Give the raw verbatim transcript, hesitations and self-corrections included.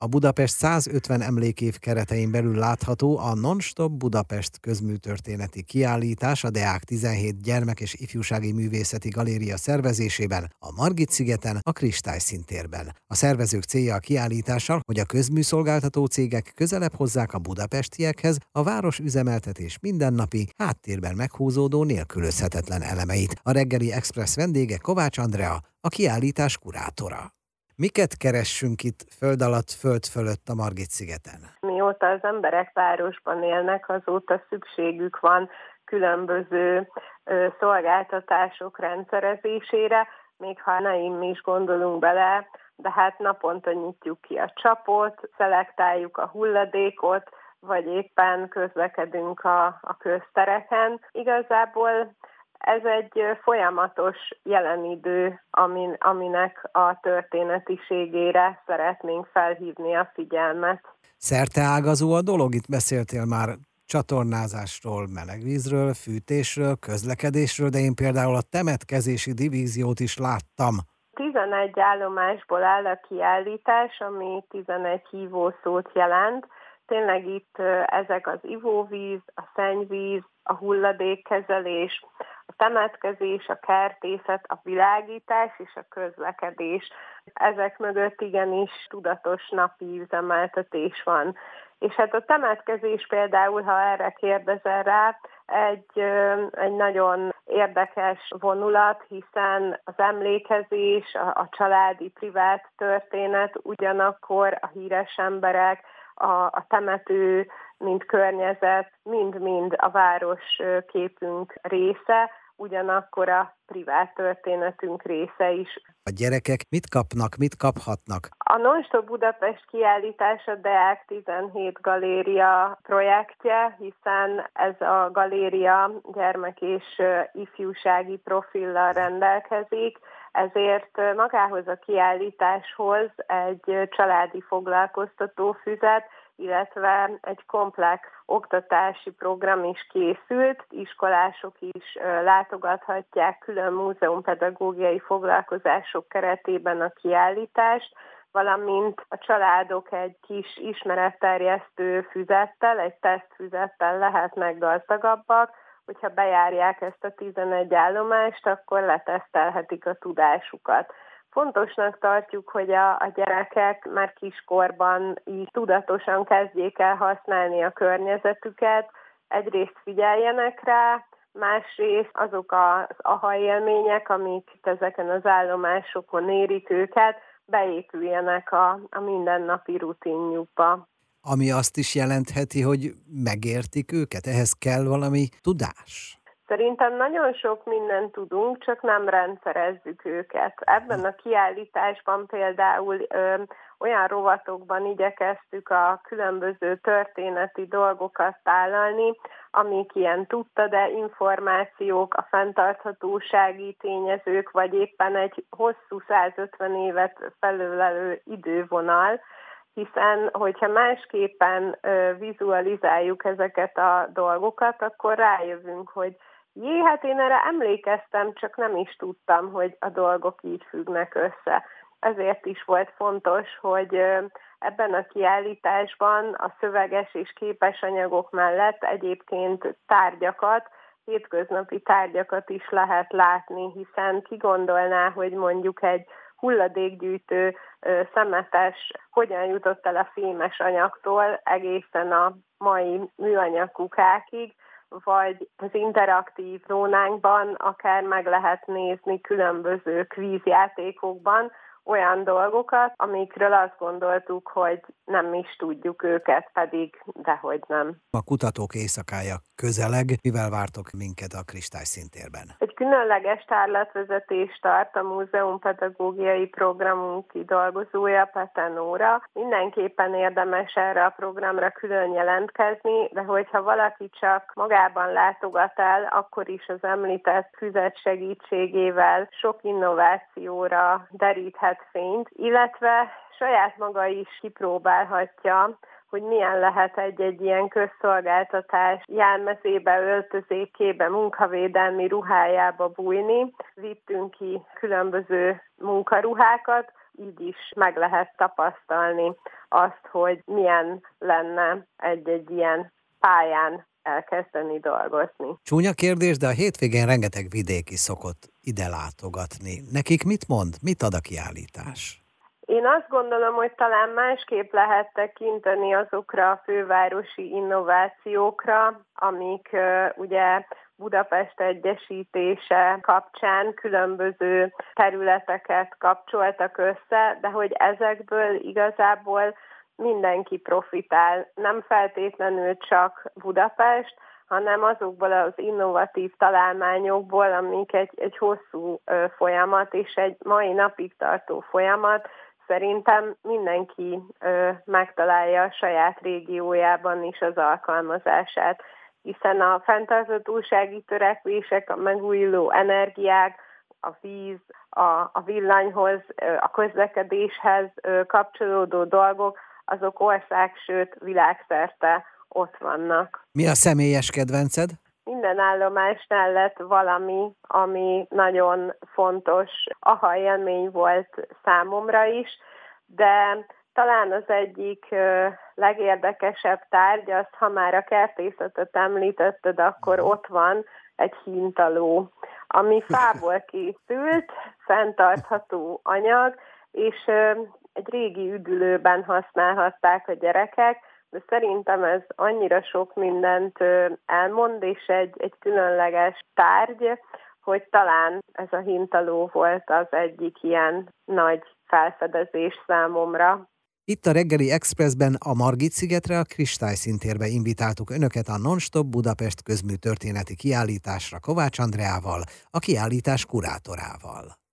A Budapest százötven emlékév keretein belül látható a Nonstop Budapest közműtörténeti kiállítás a Deák tizenhét Gyermek- és Ifjúsági Művészeti Galéria szervezésében, a Margit-szigeten, a Kristály Színtérben. A szervezők célja a kiállítással, hogy a közműszolgáltató cégek közelebb hozzák a budapestiekhez a város üzemeltetés mindennapi, háttérben meghúzódó nélkülözhetetlen elemeit. A Reggeli Express vendége Kovács Andrea, a kiállítás kurátora. Miket keressünk itt föld alatt, föld fölött a Margit-szigeten? Mióta az emberek városban élnek, azóta szükségük van különböző szolgáltatások rendszerezésére, még ha nem is gondolunk bele, de hát naponta nyitjuk ki a csapot, szelektáljuk a hulladékot, vagy éppen közlekedünk a, a köztereken. Igazából ez egy folyamatos jelenidő, amin, aminek a történetiségére szeretnénk felhívni a figyelmet. Szerteágazó a dolog, itt beszéltél már csatornázásról, melegvízről, fűtésről, közlekedésről, de én például a temetkezési divíziót is láttam. tizenegy állomásból áll a kiállítás, ami tizenegy hívószót jelent. Tényleg itt ezek az ivóvíz, a szennyvíz, a hulladékkezelés, a temetkezés, a kertészet, a világítás és a közlekedés. Ezek mögött igenis tudatos napi üzemeltetés van. És hát a temetkezés például, ha erre kérdezel rá, egy, egy nagyon érdekes vonulat, hiszen az emlékezés, a, a családi privát történet, ugyanakkor a híres emberek, a, a temető, mind környezet, mind-mind a város képünk része, ugyanakkor a privát történetünk része is. A gyerekek mit kapnak, mit kaphatnak? A Nonstop Budapest kiállítás a Deák tizenhét galéria projektje, hiszen ez a galéria gyermek- és ifjúsági profillal rendelkezik, ezért magához a kiállításhoz egy családi foglalkoztató füzet, illetve egy komplex oktatási program is készült, iskolások is látogathatják külön múzeumpedagógiai foglalkozások keretében a kiállítást, valamint a családok egy kis ismeretterjesztő füzettel, egy tesztfüzettel lehetnek gazdagabbak, hogyha bejárják ezt a tizenegy állomást, akkor letesztelhetik a tudásukat. Fontosnak tartjuk, hogy a, a gyerekek már kiskorban így tudatosan kezdjék el használni a környezetüket, egyrészt figyeljenek rá, másrészt azok az aha élmények, amik ezeken az állomásokon érik őket, beépüljenek a, a mindennapi rutinjukba. Ami azt is jelentheti, hogy megértik őket, ehhez kell valami tudás. Szerintem nagyon sok mindent tudunk, csak nem rendszerezzük őket. Ebben a kiállításban például ö, olyan rovatokban igyekeztük a különböző történeti dolgokat tálalni, amik ilyen tudta, de információk, a fenntarthatósági tényezők, vagy éppen egy hosszú százötven évet felölelő idővonal, hiszen hogyha másképpen ö, vizualizáljuk ezeket a dolgokat, akkor rájövünk, hogy jé, hát én erre emlékeztem, csak nem is tudtam, hogy a dolgok így függnek össze. Ezért is volt fontos, hogy ebben a kiállításban a szöveges és képes anyagok mellett egyébként tárgyakat, hétköznapi tárgyakat is lehet látni, hiszen ki gondolná, hogy mondjuk egy hulladékgyűjtő szemetes hogyan jutott el a fémes anyagtól egészen a mai műanyag kukákig, vagy az interaktív zónánkban akár meg lehet nézni különböző kvízjátékokban olyan dolgokat, amikről azt gondoltuk, hogy nem is tudjuk őket, pedig dehogy nem. A kutatók éjszakája közeleg, mivel vártok minket a Kristály Színtérben? Egy különleges tárlatvezetés tart a múzeumpedagógiai programunk kidolgozója, Petenóra. Mindenképpen érdemes erre a programra külön jelentkezni, de hogyha valaki csak magában látogat el, akkor is az említett füzet segítségével sok innovációra deríthet fényt, illetve saját maga is kipróbálhatja, hogy milyen lehet egy-egy ilyen közszolgáltatás jelmezébe, öltözékébe, munkavédelmi ruhájába bújni. Vittünk ki különböző munkaruhákat, így is meg lehet tapasztalni azt, hogy milyen lenne egy-egy ilyen pályán elkezdeni dolgozni. Csúnya kérdés, de a hétvégén rengeteg vidéki szokott ide látogatni. Nekik mit mond? Mit ad a kiállítás? Én azt gondolom, hogy talán másképp lehet tekinteni azokra a fővárosi innovációkra, amik ugye Budapest egyesítése kapcsán különböző területeket kapcsoltak össze, de hogy ezekből igazából mindenki profitál, nem feltétlenül csak Budapest, hanem azokból az innovatív találmányokból, amik egy, egy hosszú folyamat és egy mai napig tartó folyamat. Szerintem mindenki ö, megtalálja a saját régiójában is az alkalmazását, hiszen a fenntarthatósági törekvések, a megújuló energiák, a víz, a, a villanyhoz, a közlekedéshez kapcsolódó dolgok, azok ország, sőt világszerte ott vannak. Mi a személyes kedvenced? Minden állomásnál lett valami, ami nagyon fontos aha élmény volt számomra is, de talán az egyik legérdekesebb tárgy, azt ha már a kertészetet említetted, akkor ott van egy híntaló, ami fából készült, fenntartható anyag, és egy régi üdülőben használhatták a gyerekek, de szerintem ez annyira sok mindent elmond, és egy, egy különleges tárgy, hogy talán ez a hintaló volt az egyik ilyen nagy felfedezés számomra. Itt a Reggeli Expressben a Margit-szigetre, a Kristály Színtérbe invitáltuk önöket a Nonstop Budapest közműtörténeti kiállításra Kovács Andreával, a kiállítás kurátorával.